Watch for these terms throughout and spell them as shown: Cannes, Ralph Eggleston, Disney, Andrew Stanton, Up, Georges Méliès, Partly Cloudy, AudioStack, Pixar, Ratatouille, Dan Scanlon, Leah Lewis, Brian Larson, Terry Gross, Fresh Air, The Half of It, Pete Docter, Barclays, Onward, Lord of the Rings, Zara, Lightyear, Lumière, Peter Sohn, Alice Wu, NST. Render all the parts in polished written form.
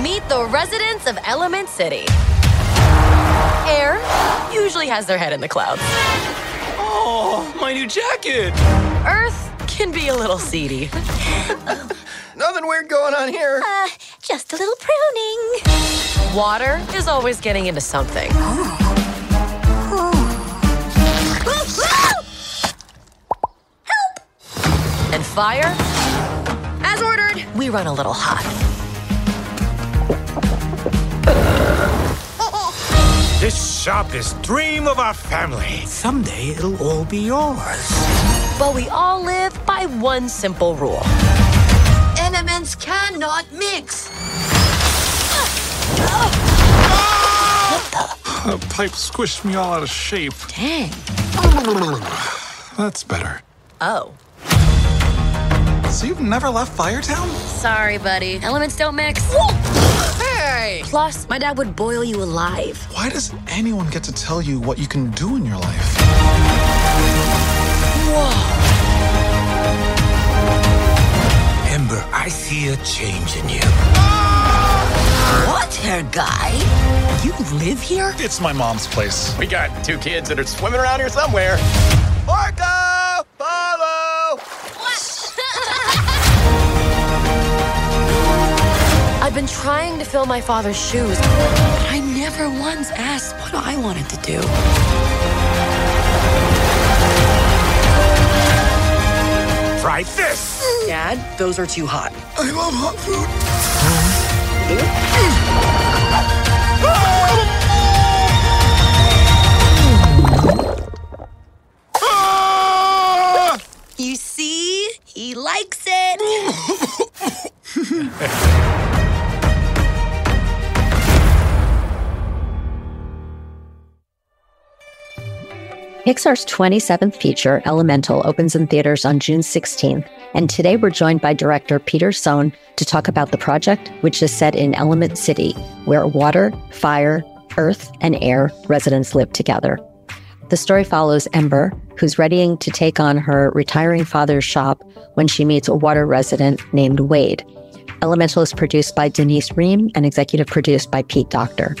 Meet the residents of Element City. Air usually has their head in the clouds. Oh, my new jacket! Earth can be a little seedy. Nothing weird going on here. Just a little pruning. Water is always getting into something. Help! And fire, as ordered, we run a little hot. This shop is the dream of our family. Someday it'll all be yours. But we all live by one simple rule. Elements cannot mix. What the? The pipe squished me all out of shape. Dang. That's better. Oh. So you've never left Firetown? Sorry, buddy. Elements don't mix. Whoa. Hey! Plus, my dad would boil you alive. Why doesn't anyone get to tell you what you can do in your life? Whoa. Ember, I see a change in you. What, hair guy? You live here? It's my mom's place. We got two kids that are swimming around here somewhere. Orca! Follow! I've been trying to fill my father's shoes, but I never once asked what I wanted to do. Try this! Dad, those are too hot. I love hot food. You see? He likes it. Pixar's 27th feature, Elemental, opens in theaters on June 16th, and today we're joined by director Peter Sohn to talk about the project, which is set in Element City, where water, fire, earth, and air residents live together. The story follows Ember, who's readying to take on her retiring father's shop when she meets a water resident named Wade. Elemental is produced by Denise Rehm and executive produced by Pete Docter.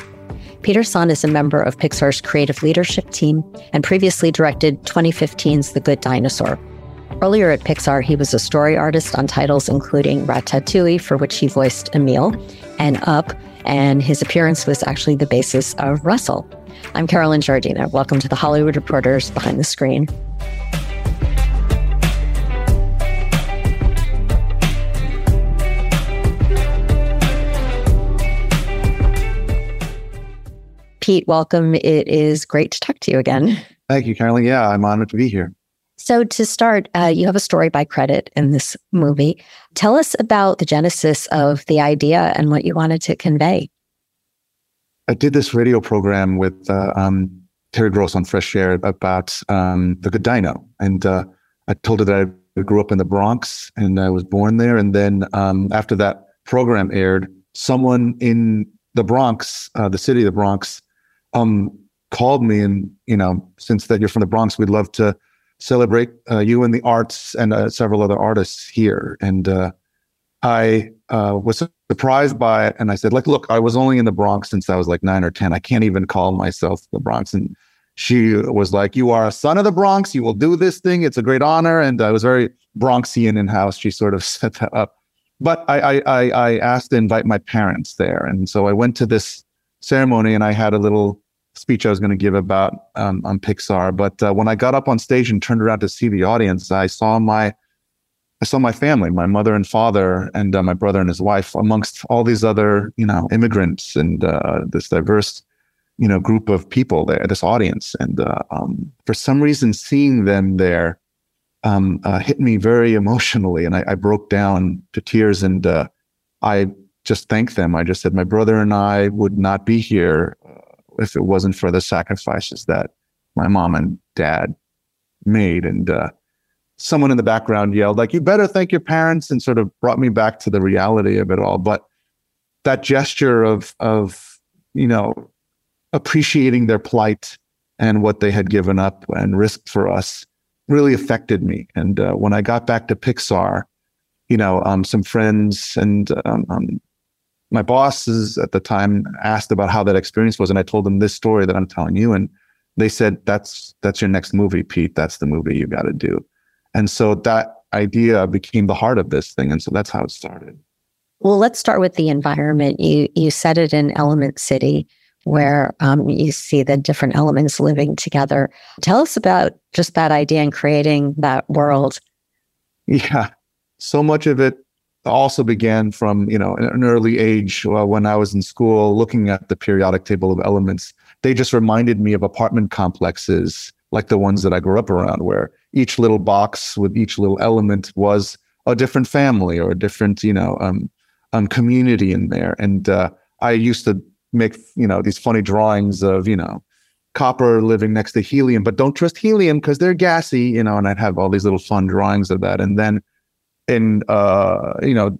Peter Sohn is a member of Pixar's creative leadership team and previously directed 2015's The Good Dinosaur. Earlier at Pixar, he was a story artist on titles including Ratatouille, for which he voiced Emile, and Up, and his appearance was actually the basis of Russell. I'm Carolyn Giardina. Welcome to The Hollywood Reporter's Behind the Screen. Pete, welcome. It is great to talk to you again. Thank you, Carolyn. Yeah, I'm honored to be here. So to start, you have a story by credit in this movie. Tell us about the genesis of the idea and what you wanted to convey. I did this radio program with Terry Gross on Fresh Air about the Good Dino. And I told her that I grew up in the Bronx and I was born there. And then after that program aired, someone in the Bronx, the city of the Bronx, called me and, since that you're from the Bronx, we'd love to celebrate you and the arts and several other artists here. And I was surprised by it. And I said, look, I was only in the Bronx since I was like 9 or 10. I can't even call myself the Bronx. And she was like, you are a son of the Bronx. You will do this thing. It's a great honor. And I was very Bronxian in-house. She sort of set that up. But I asked to invite my parents there. And so I went to this ceremony and I had a little speech I was going to give about on Pixar. But when I got up on stage and turned around to see the audience, I saw my family, my mother and father, and my brother and his wife, amongst all these other, immigrants and this diverse, group of people there, this audience. And for some reason, seeing them there hit me very emotionally, and I broke down to tears. And I just thanked them. I just said, my brother and I would not be here if it wasn't for the sacrifices that my mom and dad made. And someone in the background yelled, like, you better thank your parents, and sort of brought me back to the reality of it all. But that gesture of appreciating their plight and what they had given up and risked for us really affected me. And when I got back to Pixar, some friends and my bosses at the time asked about how that experience was. And I told them this story that I'm telling you. And they said, that's your next movie, Pete. That's the movie you got to do. And so that idea became the heart of this thing. And so that's how it started. Well, let's start with the environment. You set it in Element City, where you see the different elements living together. Tell us about just that idea and creating that world. Yeah, so much of it also began from an early age when I was in school, looking at the periodic table of elements. They just reminded me of apartment complexes like the ones that I grew up around, where each little box with each little element was a different family or a different community in there. And I used to make these funny drawings of copper living next to helium, but don't trust helium because they're gassy, and I'd have all these little fun drawings of that. And then in the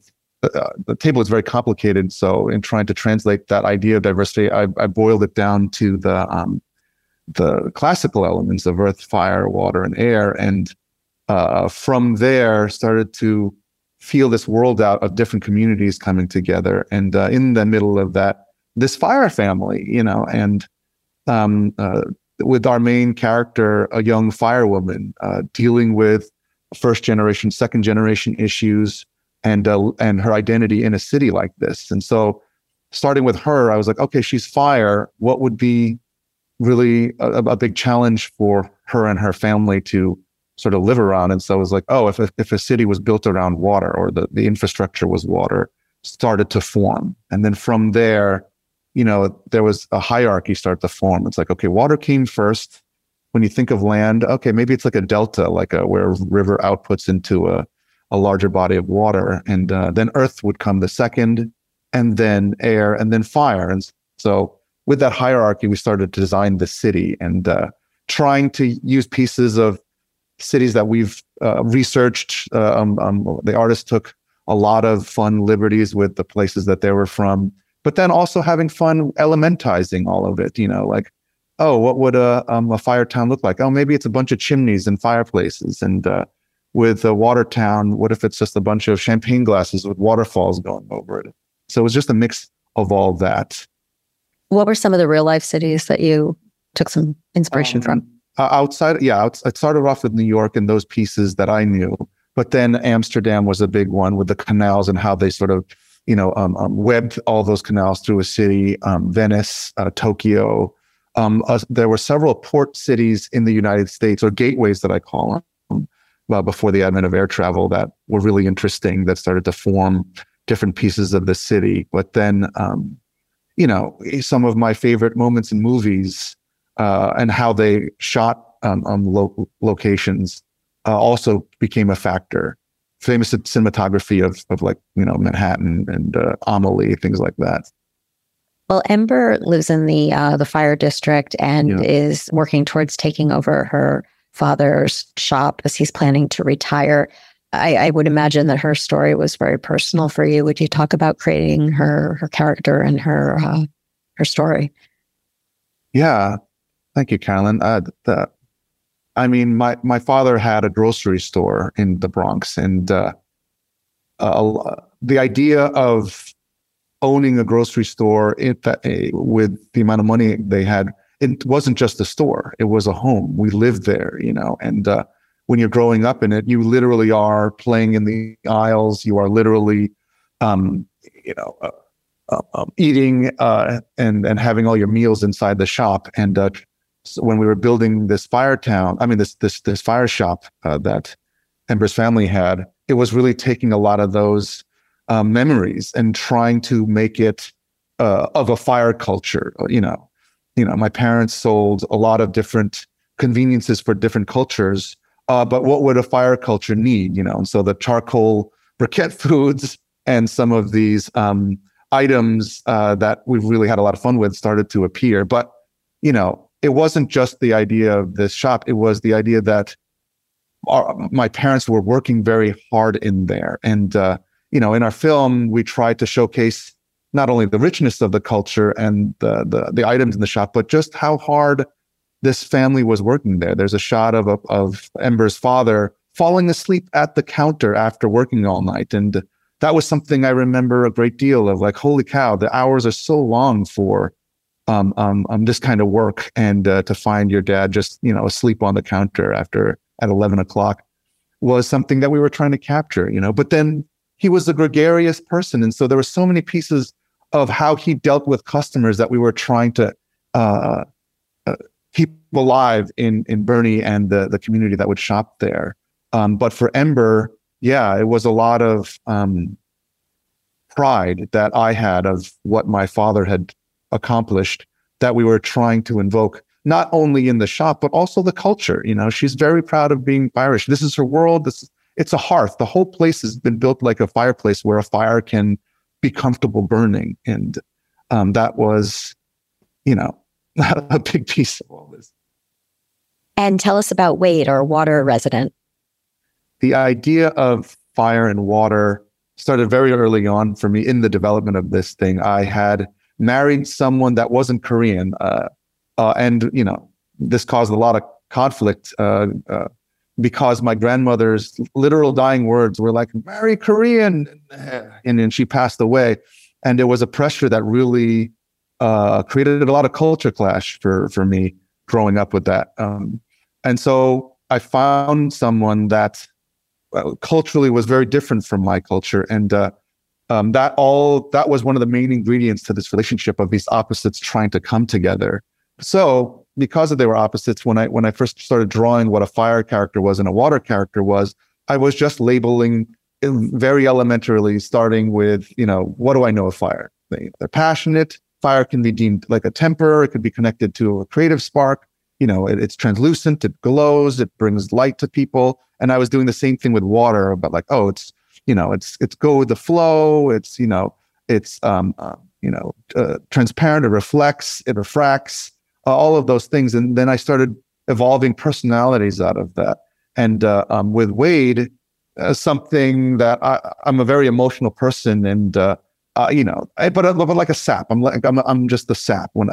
table is very complicated, so in trying to translate that idea of diversity, I boiled it down to the classical elements of earth, fire, water, and air. And from there started to feel this world out of different communities coming together. And in the middle of that, this fire family, and with our main character, a young firewoman, dealing with first generation, second generation issues, and her identity in a city like this. And so, starting with her, I was like, okay, she's fire. What would be really a big challenge for her and her family to sort of live around? And so I was like, oh, if a city was built around water, or the infrastructure was water, started to form. And then from there, there was a hierarchy start to form. It's like, okay, water came first. When you think of land, okay, maybe it's like a delta, where a river outputs into a larger body of water. And then earth would come the second, and then air, and then fire. And so with that hierarchy, we started to design the city, and trying to use pieces of cities that we've researched. The artists took a lot of fun liberties with the places that they were from, but then also having fun elementizing all of it, oh, what would a fire town look like? Oh, maybe it's a bunch of chimneys and fireplaces. And with a water town, what if it's just a bunch of champagne glasses with waterfalls going over it? So it was just a mix of all that. What were some of the real life cities that you took some inspiration from? I started off with New York and those pieces that I knew. But then Amsterdam was a big one, with the canals and how they sort of, webbed all those canals through a city. Venice, Tokyo. There were several port cities in the United States, or gateways that I call them, before the advent of air travel, that were really interesting, that started to form different pieces of the city. But then, some of my favorite moments in movies and how they shot locations. Also became a factor. Famous cinematography of Manhattan and Amelie, things like that. Well, Ember lives in the fire district and is working towards taking over her father's shop as he's planning to retire. I would imagine that her story was very personal for you. Would you talk about creating her character and her story? Yeah, thank you, Carolyn. My father had a grocery store in the Bronx, and the idea of owning a grocery store with the amount of money they had, it wasn't just a store, it was a home. We lived there, and when you're growing up in it, you literally are playing in the aisles. You are literally, eating and having all your meals inside the shop. And so when we were building this fire town, this fire shop that Ember's family had, it was really taking a lot of those memories and trying to make it of a fire culture. You know, my parents sold a lot of different conveniences for different cultures. But what would a fire culture need, you know? And so the charcoal briquette foods and some of these items that we've really had a lot of fun with started to appear. But, you know, it wasn't just the idea of this shop. It was the idea that my parents were working very hard in there. And, in our film, we tried to showcase not only the richness of the culture and the items in the shop, but just how hard this family was working there. There's a shot of Ember's father falling asleep at the counter after working all night. And that was something I remember a great deal of, like, holy cow, the hours are so long for this kind of work. And to find your dad just, asleep on the counter at 11 o'clock was something that we were trying to capture, But then he was a gregarious person. And so there were so many pieces of how he dealt with customers that we were trying to keep alive in Bernie and the community that would shop there. But for Ember, it was a lot of pride that I had of what my father had accomplished that we were trying to invoke, not only in the shop, but also the culture. She's very proud of being Irish. This is her world. It's a hearth. The whole place has been built like a fireplace where a fire can be comfortable burning. And that was, not a big piece of all this. And tell us about Wade, our water resident. The idea of fire and water started very early on for me in the development of this thing. I had married someone that wasn't Korean, and this caused a lot of conflict because my grandmother's literal dying words were like, "Marry Korean," and then she passed away, and there was a pressure that really created a lot of culture clash for me growing up with that. And so I found someone that culturally was very different from my culture. And that was one of the main ingredients to this relationship of these opposites trying to come together. So because they were opposites, when I first started drawing what a fire character was and a water character was, I was just labeling very elementarily, starting with, what do I know of fire? They're passionate. Fire can be deemed like a temper. It could be connected to a creative spark. It's translucent. It glows. It brings light to people. And I was doing the same thing with water, but like, oh, it's go with the flow. It's transparent. It reflects. It refracts. All of those things. And then I started evolving personalities out of that. And with Wade, something that I'm a very emotional person, and but like a sap. I'm just the sap. When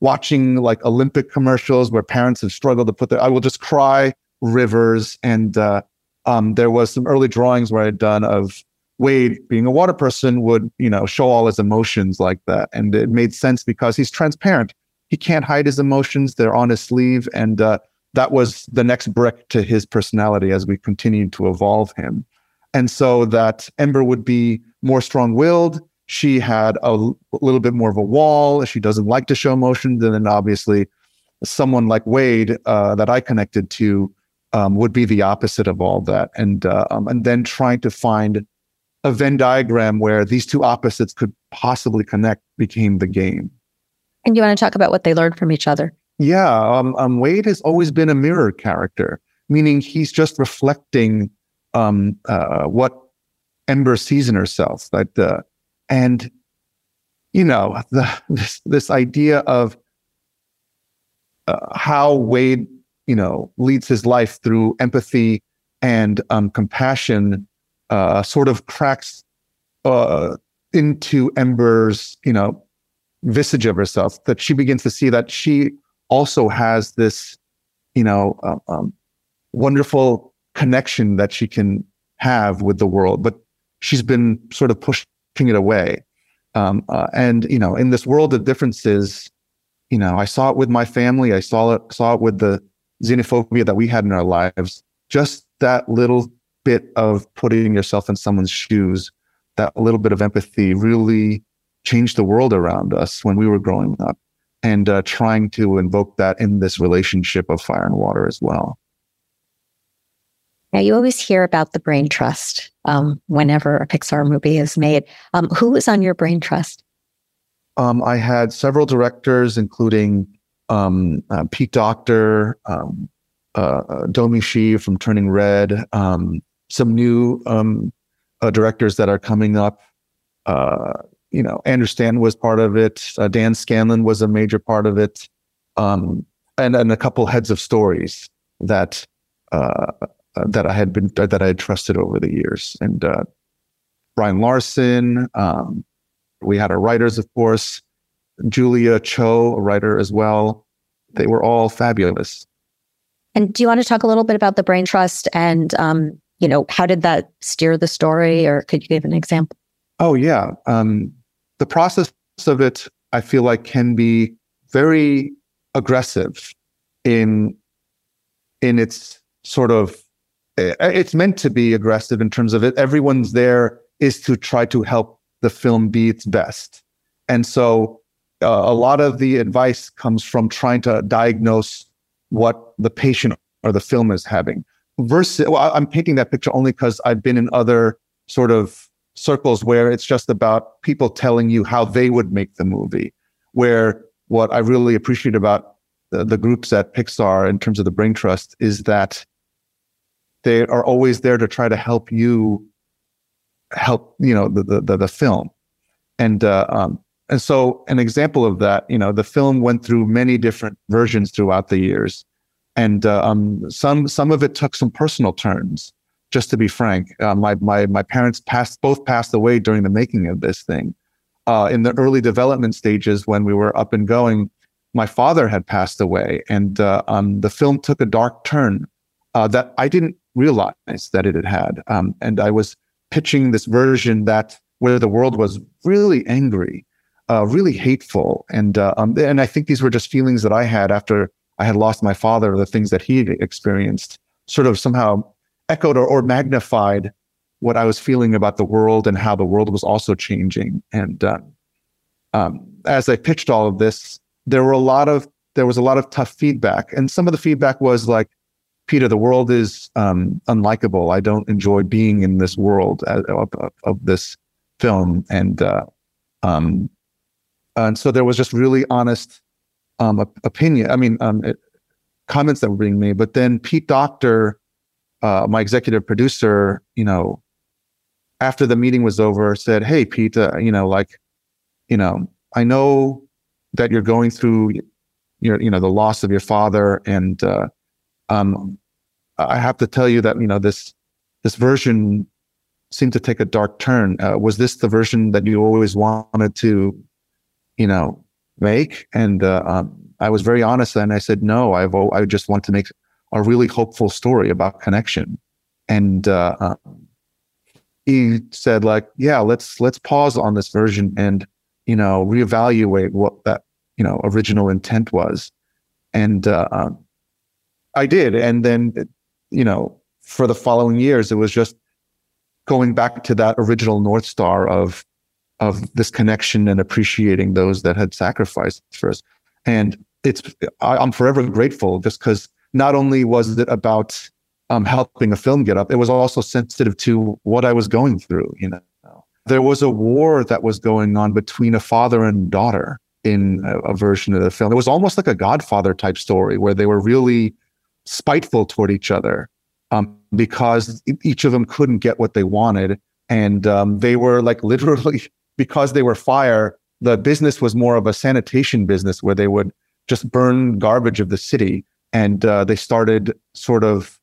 watching like Olympic commercials where parents have struggled to put I will just cry rivers. And there was some early drawings where I had done of Wade being a water person would show all his emotions like that, and it made sense because he's transparent. He can't hide his emotions; they're on his sleeve, and that was the next brick to his personality as we continued to evolve him. And so that Ember would be more strong-willed. She had a little bit more of a wall. She doesn't like to show emotions. And then obviously someone like Wade that I connected to would be the opposite of all that. And and then trying to find a Venn diagram where these two opposites could possibly connect became the game. And you want to talk about what they learned from each other? Yeah. Wade has always been a mirror character, meaning he's just reflecting what Ember sees in herself, like this idea of how Wade leads his life through empathy and compassion sort of cracks into Ember's visage of herself, that she begins to see that she also has this wonderful connection that she can have with the world, but she's been sort of pushing it away. And in this world of differences, I saw it with my family. I saw it with the xenophobia that we had in our lives. just that little bit of putting yourself in someone's shoes, that little bit of empathy really changed the world around us when we were growing up, and trying to invoke that in this relationship of fire and water as well. Now, you always hear about the brain trust whenever a Pixar movie is made. Who was on your brain trust? I had several directors, including Pete Docter, Domishi from Turning Red, some new directors that are coming up. Andrew Stanton was part of it. Dan Scanlon was a major part of it. And a couple heads of stories that I had trusted over the years. And Brian Larson, we had our writers, of course, Julia Cho, a writer as well. They were all fabulous. And do you want to talk a little bit about the brain trust and, how did that steer the story, or could you give an example? Oh, yeah. The process of it, I feel like, can be very aggressive in its sort of, it's meant to be aggressive in terms of it. Everyone's there is to try to help the film be its best. And so a lot of the advice comes from trying to diagnose what the patient or the film is having. Versus, well, I'm painting that picture only because I've been in other sort of circles where it's just about people telling you how they would make the movie, where what I really appreciate about the groups at Pixar in terms of the brain trust is that they are always there to try to help the film. And and so an example of that, the film went through many different versions throughout the years, and some of it took some personal turns. Just to be frank, my parents both passed away during the making of this thing. In the early development stages, when we were up and going, my father had passed away, and the film took a dark turn that I didn't realize that it had. And I was pitching this version that where the world was really angry, really hateful, and I think these were just feelings that I had after I had lost my father, the things that he experienced, sort of somehow echoed or magnified what I was feeling about the world and how the world was also changing. And as I pitched all of this, there was a lot of tough feedback. And some of the feedback was like, Peter, the world is unlikable. I don't enjoy being in this world of this film. And so there was just really honest opinion. Comments that were being made. But then Pete Docter, my executive producer, after the meeting was over, said, "Hey, Pete, I know that you're going through the loss of your father, and I have to tell you that this version seemed to take a dark turn. Was this the version that you always wanted to, make?" And I was very honest, and I said, "No, I just want to make a really hopeful story about connection." And he said, like, yeah, let's pause on this version and, reevaluate what that, original intent was. And I did. And then, for the following years, it was just going back to that original North Star of this connection and appreciating those that had sacrificed for us. And I'm forever grateful, just because not only was it about helping a film get up, it was also sensitive to what I was going through. There was a war that was going on between a father and daughter in a version of the film. It was almost like a Godfather type story where they were really spiteful toward each other because each of them couldn't get what they wanted. And they were like, literally, because they were fire, the business was more of a sanitation business where they would just burn garbage of the city. And they started sort of,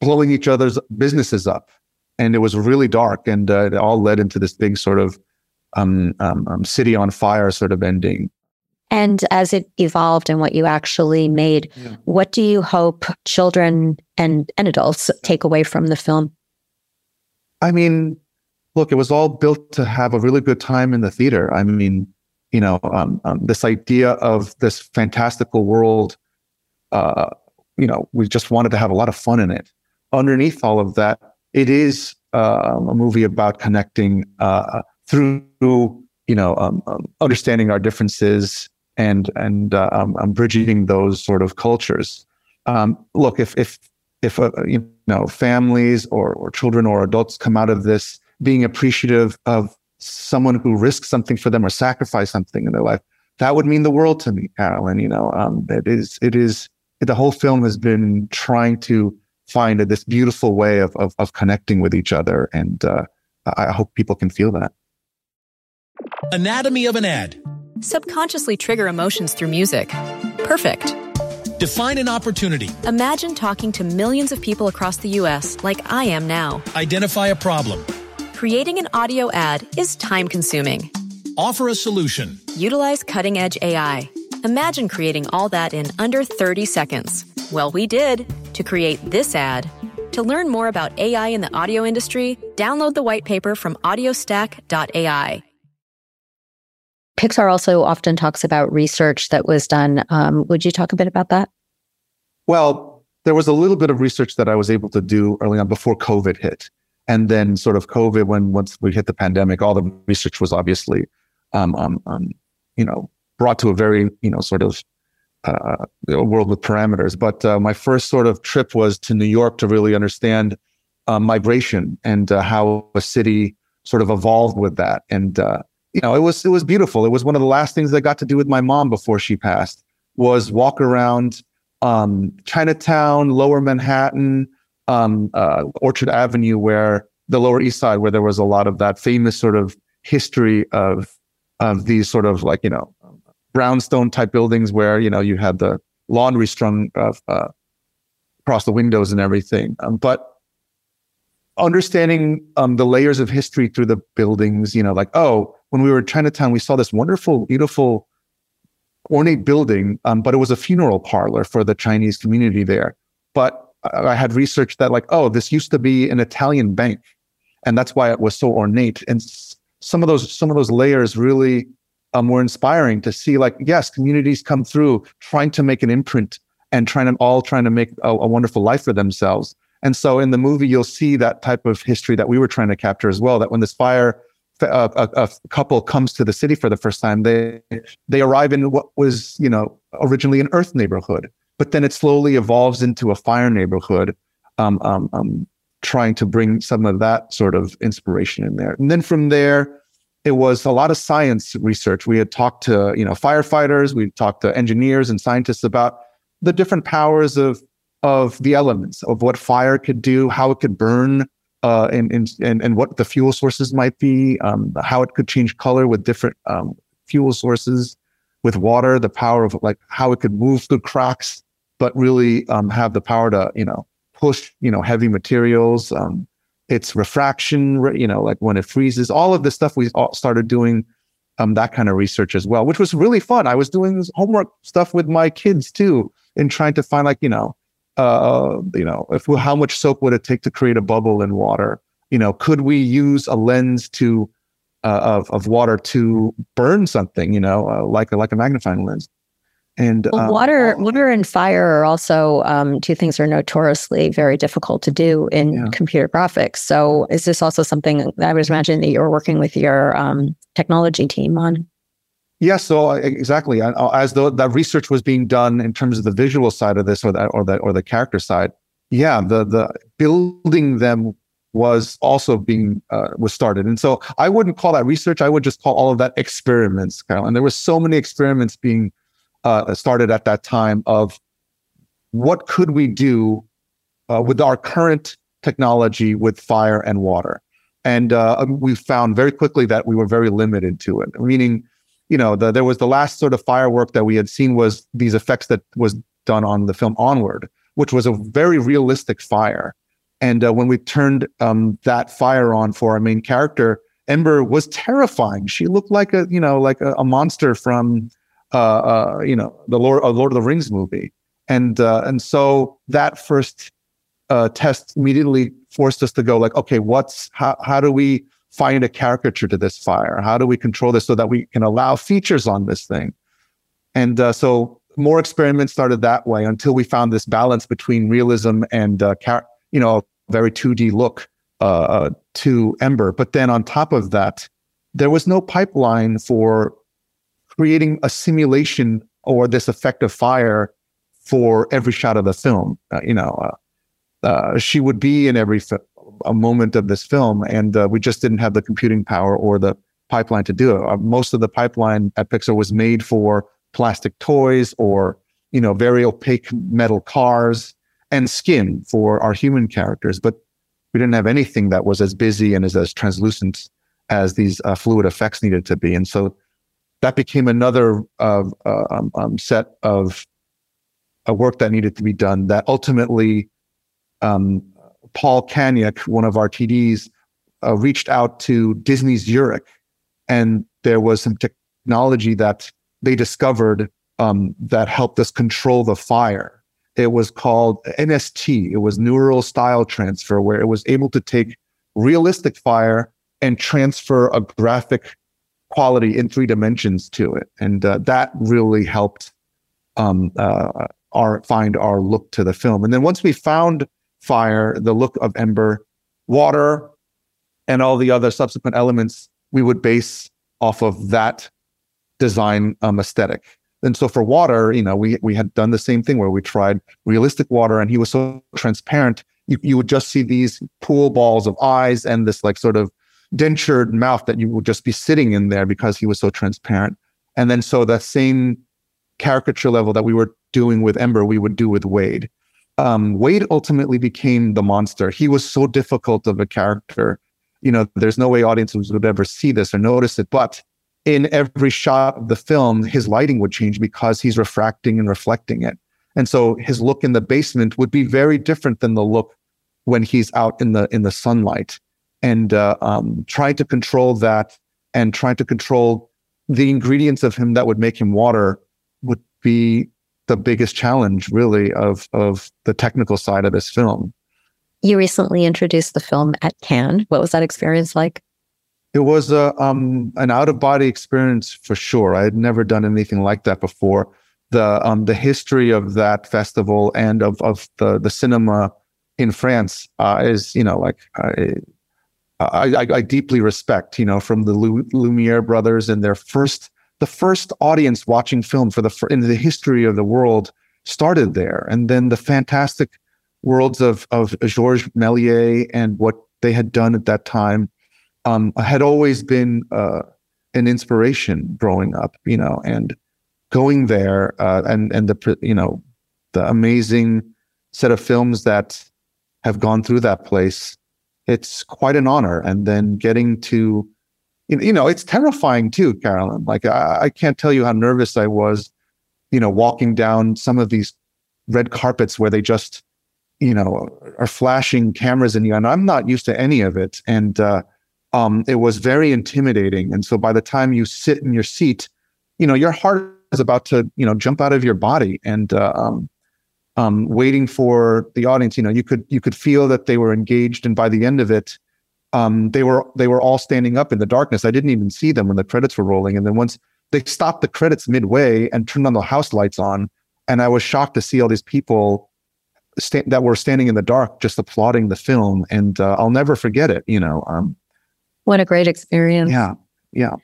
blowing each other's businesses up. And it was really dark. And it all led into this big sort of city on fire sort of ending. And as it evolved and what you actually made, What do you hope children and adults take away from the film? I mean, look, it was all built to have a really good time in the theater. I mean, this idea of this fantastical world you know, we just wanted to have a lot of fun in it. Underneath all of that, it is a movie about connecting through, you know, understanding our differences and bridging those sort of cultures. Look, if you know, families or children or adults come out of this being appreciative of someone who risked something for them or sacrificed something in their life, that would mean the world to me, Carolyn. You know, it is. The whole film has been trying to find this beautiful way of connecting with each other, and I hope people can feel that. Anatomy of an ad. Subconsciously trigger emotions through music. Perfect. Define an opportunity. Imagine talking to millions of people across the U.S. like I am now. Identify a problem. Creating an audio ad is time-consuming. Offer a solution. Utilize cutting-edge AI. Imagine creating all that in under 30 seconds. Well, we did, to create this ad. To learn more about AI in the audio industry, download the white paper from AudioStack.ai. Pixar also often talks about research that was done. Would you talk a bit about that? Well, there was a little bit of research that I was able to do early on before COVID hit. And then sort of COVID, once we hit the pandemic, all the research was obviously, you know, brought to a very, you know, sort of world with parameters. But my first sort of trip was to New York to really understand migration and how a city sort of evolved with that. And, you know, it was beautiful. It was one of the last things I got to do with my mom before she passed, was walk around Chinatown, Lower Manhattan, Orchard Avenue, where the Lower East Side, where there was a lot of that famous sort of history of these sort of, like, you know, brownstone type buildings where, you know, you had the laundry strung across the windows and everything. But understanding the layers of history through the buildings, you know, like, oh, when we were in Chinatown, we saw this wonderful, beautiful, ornate building, but it was a funeral parlor for the Chinese community there. But I had researched that, like, oh, this used to be an Italian bank, and that's why it was so ornate. And some of those layers really were inspiring to see. Like, yes, communities come through trying to make an imprint and trying to make a wonderful life for themselves. And so in the movie, you'll see that type of history that we were trying to capture as well. That when this fire, a couple comes to the city for the first time, they arrive in what was, you know, originally an Earth neighborhood. But then it slowly evolves into a fire neighborhood, trying to bring some of that sort of inspiration in there. And then from there, it was a lot of science research. We had talked to, you know, firefighters, we talked to engineers and scientists about the different powers of the elements, of what fire could do, how it could burn, and what the fuel sources might be, how it could change color with different fuel sources, with water, the power of, like, how it could move through cracks, but really have the power to, you know, push, you know, heavy materials, its refraction, you know, like when it freezes, all of this stuff. We all started doing that kind of research as well, which was really fun. I was doing this homework stuff with my kids too, and trying to find, like, you know, how much soap would it take to create a bubble in water? You know, could we use a lens to of water to burn something, you know, like a magnifying lens? And well, water and fire are also two things that are notoriously very difficult to do in computer graphics. So is this also something that I was imagining that you're working with your technology team on? Yes, so exactly. As though that research was being done in terms of the visual side of this, or the character side, yeah, the building them was also being was started. And so I wouldn't call that research. I would just call all of that experiments, Carolyn. There were so many experiments being started at that time of what could we do with our current technology with fire and water. And we found very quickly that we were very limited to it. Meaning, you know, there was the last sort of firework that we had seen was these effects that was done on the film Onward, which was a very realistic fire. And when we turned that fire on for our main character, Ember was terrifying. She looked like a monster from, the Lord of the Rings movie. And so that first test immediately forced us to go, like, okay, how do we find a caricature to this fire? How do we control this so that we can allow features on this thing? And so more experiments started that way until we found this balance between realism and, very 2D look to Ember. But then on top of that, there was no pipeline for creating a simulation or this effect of fire for every shot of the film. She would be in every moment of this film, and we just didn't have the computing power or the pipeline to do it. Most of the pipeline at Pixar was made for plastic toys or, very opaque metal cars and skin for our human characters. But we didn't have anything that was as busy and as translucent as these fluid effects needed to be. And so that became another set of work that needed to be done that ultimately Paul Kanyak, one of our TDs, reached out to Disney's Zurich, and there was some technology that they discovered that helped us control the fire. It was called NST. It was Neural Style Transfer, where it was able to take realistic fire and transfer a graphic quality in three dimensions to it. And that really helped find our look to the film. And then once we found fire, the look of Ember, water, and all the other subsequent elements, we would base off of that design aesthetic. And so for water, we had done the same thing where we tried realistic water, and he was so transparent. You would just see these pool balls of eyes and this like sort of dentured mouth that you would just be sitting in there because he was so transparent. And then so that same caricature level that we were doing with Ember, we would do with Wade. Wade ultimately became the monster. He was so difficult of a character. There's no way audiences would ever see this or notice it, but in every shot of the film, his lighting would change because he's refracting and reflecting it. And so his look in the basement would be very different than the look when he's out in the sunlight. And trying to control that and trying to control the ingredients of him that would make him water would be the biggest challenge, really, of the technical side of this film. You recently introduced the film at Cannes. What was that experience like? It was an out-of-body experience for sure. I had never done anything like that before. The history of that festival and of the cinema in France is, I deeply respect. From the Lumière brothers and the first audience watching film in the history of the world started there, and then the fantastic worlds of Georges Méliès and what they had done at that time had always been an inspiration growing up, and going there and the amazing set of films that have gone through that place. It's quite an honor. And then getting to, it's terrifying too, Carolyn. Like I can't tell you how nervous I was, walking down some of these red carpets where they just, are flashing cameras in you, and I'm not used to any of it. And it was very intimidating. And so by the time you sit in your seat, your heart is about to, jump out of your body, and waiting for the audience. You could feel that they were engaged, and by the end of it, they were all standing up in the darkness. I didn't even see them when the credits were rolling. And then once they stopped the credits midway and turned on the house lights on, and I was shocked to see all these people that were standing in the dark, just applauding the film. And I'll never forget it. What a great experience. Yeah. Yeah.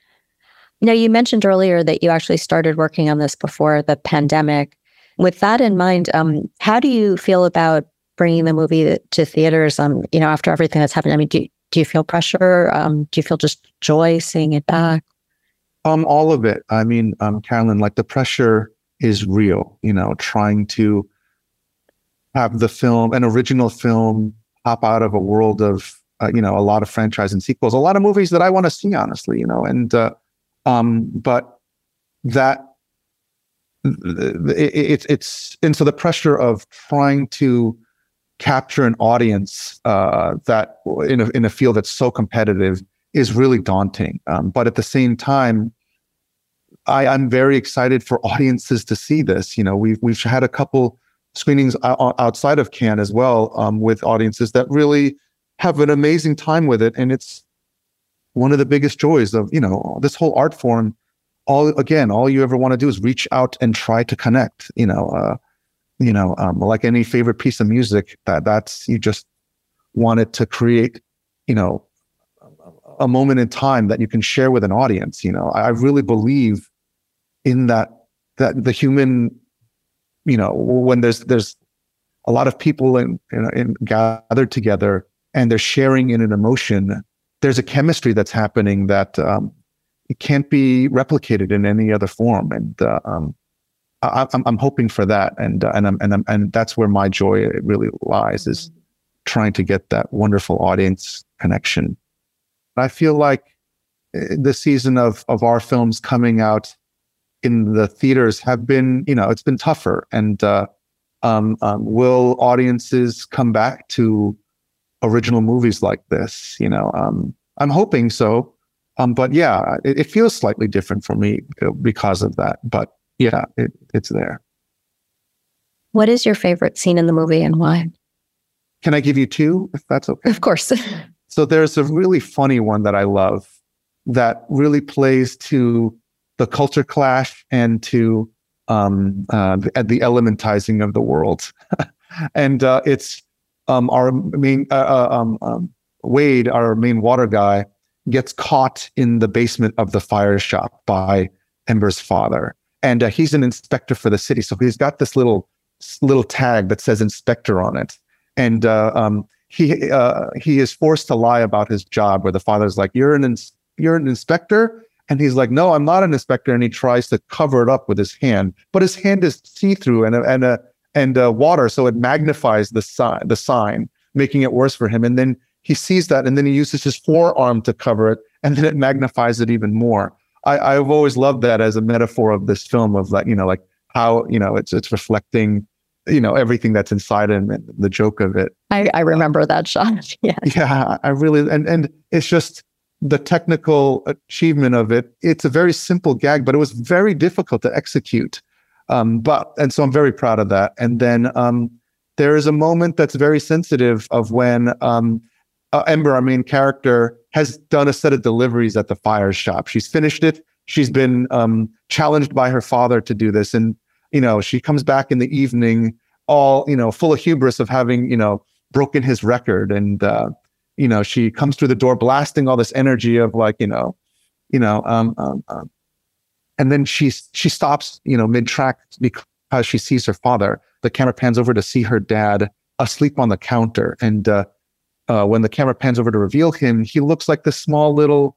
Now, you mentioned earlier that you actually started working on this before the pandemic. With that in mind, how do you feel about bringing the movie to theaters? After everything that's happened, do you feel pressure? Do you feel just joy seeing it back? All of it. Carolyn, like the pressure is real, trying to have an original film pop out of a world of, a lot of franchise and sequels, a lot of movies that I want to see, honestly, but that it's, and so the pressure of trying to capture an audience that in a field that's so competitive is really daunting. But at the same time, I'm very excited for audiences to see this. We've had a couple screenings outside of Cannes as well, with audiences that really have an amazing time with it. And it's one of the biggest joys of, this whole art form all you ever want to do is reach out and try to connect, like any favorite piece of music that's, you just want it to create, a moment in time that you can share with an audience. I really believe in that the human, when there's a lot of people in gathered together and they're sharing in an emotion, there's a chemistry that's happening that it can't be replicated in any other form. And I'm hoping for that, and that's where my joy really lies, is trying to get that wonderful audience connection. I feel like the season of our films coming out in the theaters have been, it's been tougher. And will audiences come back to original movies like this? I'm hoping so. But yeah, it feels slightly different for me because of that. But yeah, it's there. What is your favorite scene in the movie and why? Can I give you two, if that's okay? Of course. So there's a really funny one that I love that really plays to the culture clash and to the elementizing of the world. And it's our main, Wade, our main water guy, gets caught in the basement of the fire shop by Ember's father. And he's an inspector for the city. So he's got this little tag that says inspector on it. And he is forced to lie about his job, where the father's like, you're an inspector? And he's like, no, I'm not an inspector. And he tries to cover it up with his hand, but his hand is see-through and water. So it magnifies the sign, making it worse for him. And then he sees that, and then he uses his forearm to cover it, and then it magnifies it even more. I've always loved that as a metaphor of this film, of like, like how, it's reflecting, everything that's inside him and the joke of it. I remember that shot. Yeah. Yeah, I really, and it's just the technical achievement of it. It's a very simple gag, but it was very difficult to execute. So I'm very proud of that. And then there is a moment that's very sensitive of when Ember, our main character, has done a set of deliveries at the fire shop. She's finished it. She's been challenged by her father to do this. And she comes back in the evening, all, full of hubris of having, broken his record. And, she comes through the door blasting all this energy of like, and then she stops, mid-track because she sees her father. The camera pans over to see her dad asleep on the counter. And when the camera pans over to reveal him, he looks like this small little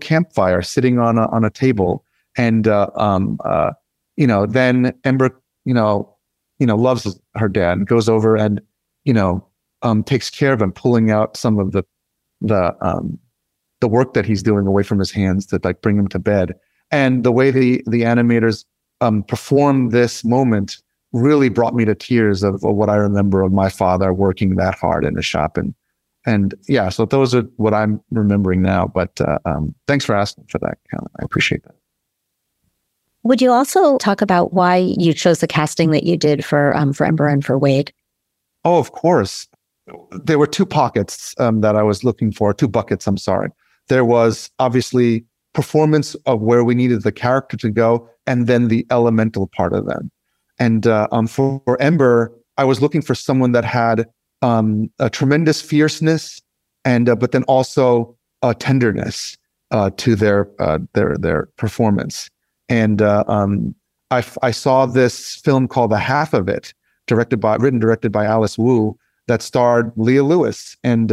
campfire sitting on a table. And, then Ember, loves her dad, goes over and, takes care of him, pulling out some of the work that he's doing away from his hands to like bring him to bed. And the way the animators perform this moment really brought me to tears of what I remember of my father working that hard in the shop. And yeah, so those are what I'm remembering now. But thanks for asking for that, Carolyn. I appreciate that. Would you also talk about why you chose the casting that you did for Ember and for Wade? Oh, of course. There were two pockets that I was looking for, two buckets, I'm sorry. There was obviously performance of where we needed the character to go, and then the elemental part of them. And for Ember, I was looking for someone that had a tremendous fierceness, and but then also a tenderness to their performance. And I saw this film called The Half of It, written, directed by Alice Wu, that starred Leah Lewis. And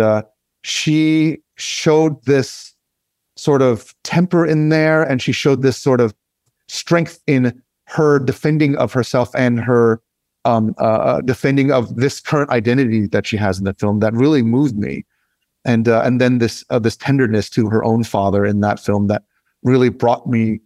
she showed this sort of temper in there, and she showed this sort of strength in her defending of herself and her defending of this current identity that she has in the film that really moved me. And then this tenderness to her own father in that film that really brought me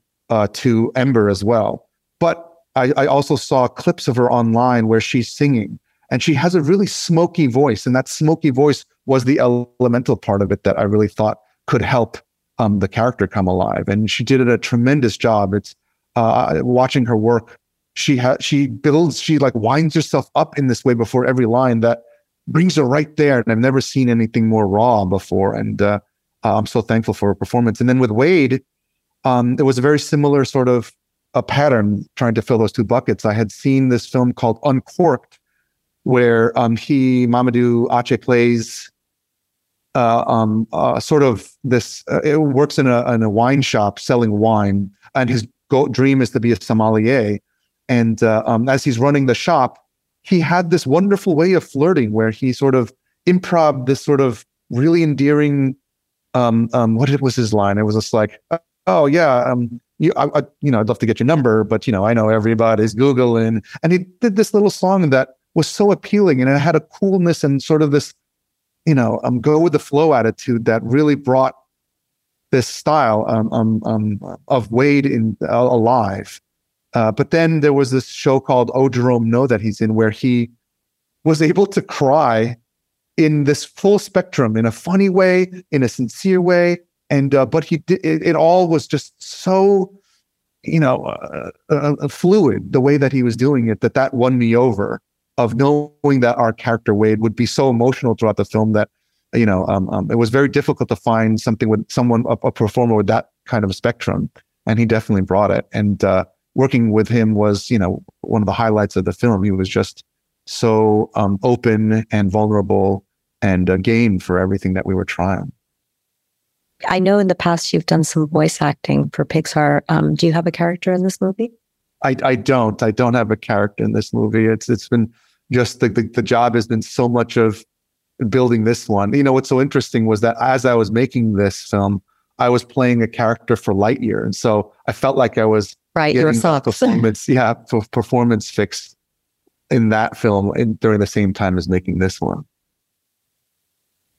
to Ember as well. But I also saw clips of her online where she's singing, and she has a really smoky voice, and that smoky voice was the elemental part of it that I really thought could help the character come alive. And she did a tremendous job. It's watching her work. She winds herself up in this way before every line that brings her right there. And I've never seen anything more raw before. And I'm so thankful for her performance. And then with Wade, There was a very similar sort of a pattern trying to fill those two buckets. I had seen this film called Uncorked, where Mamadou Ache plays sort of this, it works in a wine shop selling wine, and his dream is to be a sommelier. And as he's running the shop, he had this wonderful way of flirting where he sort of improv this sort of really endearing, what was his line? It was just like, oh yeah, I'd love to get your number, but I know everybody's Googling. And he did this little song that was so appealing, and it had a coolness and sort of this, go with the flow attitude that really brought this style of Wade alive. But then there was this show called Oh, Jerome No that he's in, where he was able to cry in this full spectrum, in a funny way, in a sincere way. And but he did, it all was just so, fluid, the way that he was doing it, that won me over, of knowing that our character Wade would be so emotional throughout the film that, it was very difficult to find something with a performer with that kind of a spectrum. And he definitely brought it. And working with him was, one of the highlights of the film. He was just so open and vulnerable and game for everything that we were trying. I know in the past you've done some voice acting for Pixar. Do you have a character in this movie? I don't. I don't have a character in this movie. It's been just the job has been so much of building this one. What's so interesting was that as I was making this film, I was playing a character for Lightyear, and so I felt like I was performance fix in that film during the same time as making this one.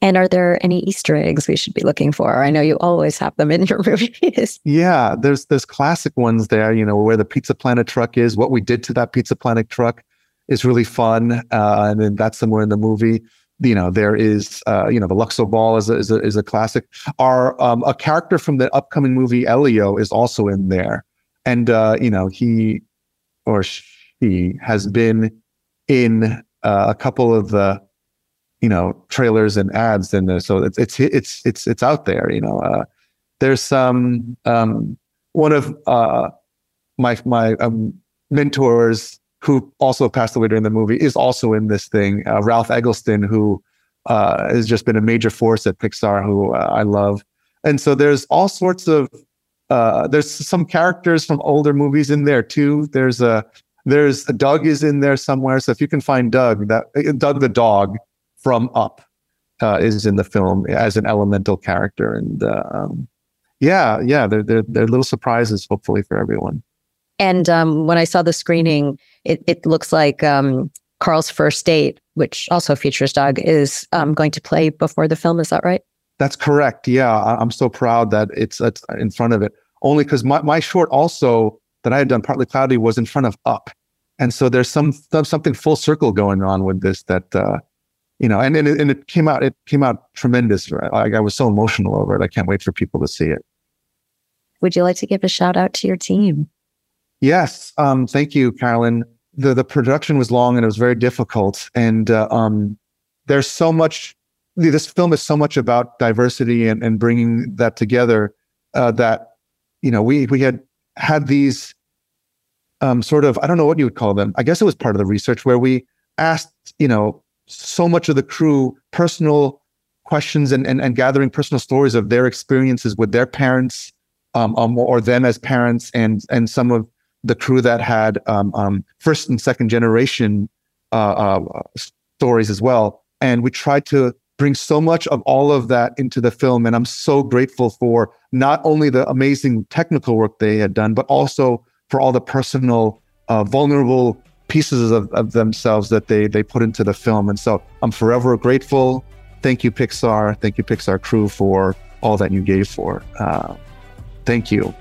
And are there any Easter eggs we should be looking for? I know you always have them in your movies. Yeah, there's classic ones there, where the Pizza Planet truck is. What we did to that Pizza Planet truck is really fun. And then that's somewhere in the movie. There is, the Luxo Ball is a classic. Our a character from the upcoming movie, Elio, is also in there. And, he or she has been in a couple of the trailers and ads, and so it's out there. There's some one of my mentors who also passed away during the movie is also in this thing. Ralph Eggleston, who has just been a major force at Pixar, who I love, and so there's all sorts of there's some characters from older movies in there too. There's Doug is in there somewhere. So if you can find Doug the dog from Up is in the film as an elemental character. And they're little surprises, hopefully, for everyone. And when I saw the screening, it looks like Carl's First Date, which also features Doug, is going to play before the film. Is that right? That's correct. Yeah, I'm so proud that it's in front of it. Only because my short also that I had done, Partly Cloudy, was in front of Up. And so there's something full circle going on with this that... And it came out. It came out tremendous. I was so emotional over it. I can't wait for people to see it. Would you like to give a shout out to your team? Yes. Thank you, Carolyn. The production was long and it was very difficult. And there's so much. This film is so much about diversity and bringing that together. That we had these sort of, I don't know what you would call them. I guess it was part of the research where we asked so much of the crew personal questions and gathering personal stories of their experiences with their parents or them as parents, and some of the crew that had first and second generation stories as well. And we tried to bring so much of all of that into the film. And I'm so grateful for not only the amazing technical work they had done, but also for all the personal, vulnerable pieces of themselves that they put into the film. And so I'm forever grateful. Thank you, Pixar. Thank you, Pixar crew, for all that you gave for. Thank you.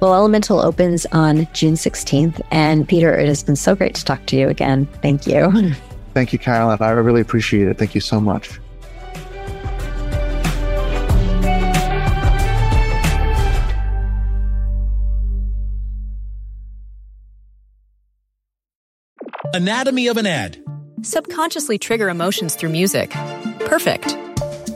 Well, Elemental opens on June 16th. And Peter, it has been so great to talk to you again. Thank you. Thank you, Carolyn. I really appreciate it. Thank you so much. Anatomy of an ad. Subconsciously trigger emotions through music. Perfect.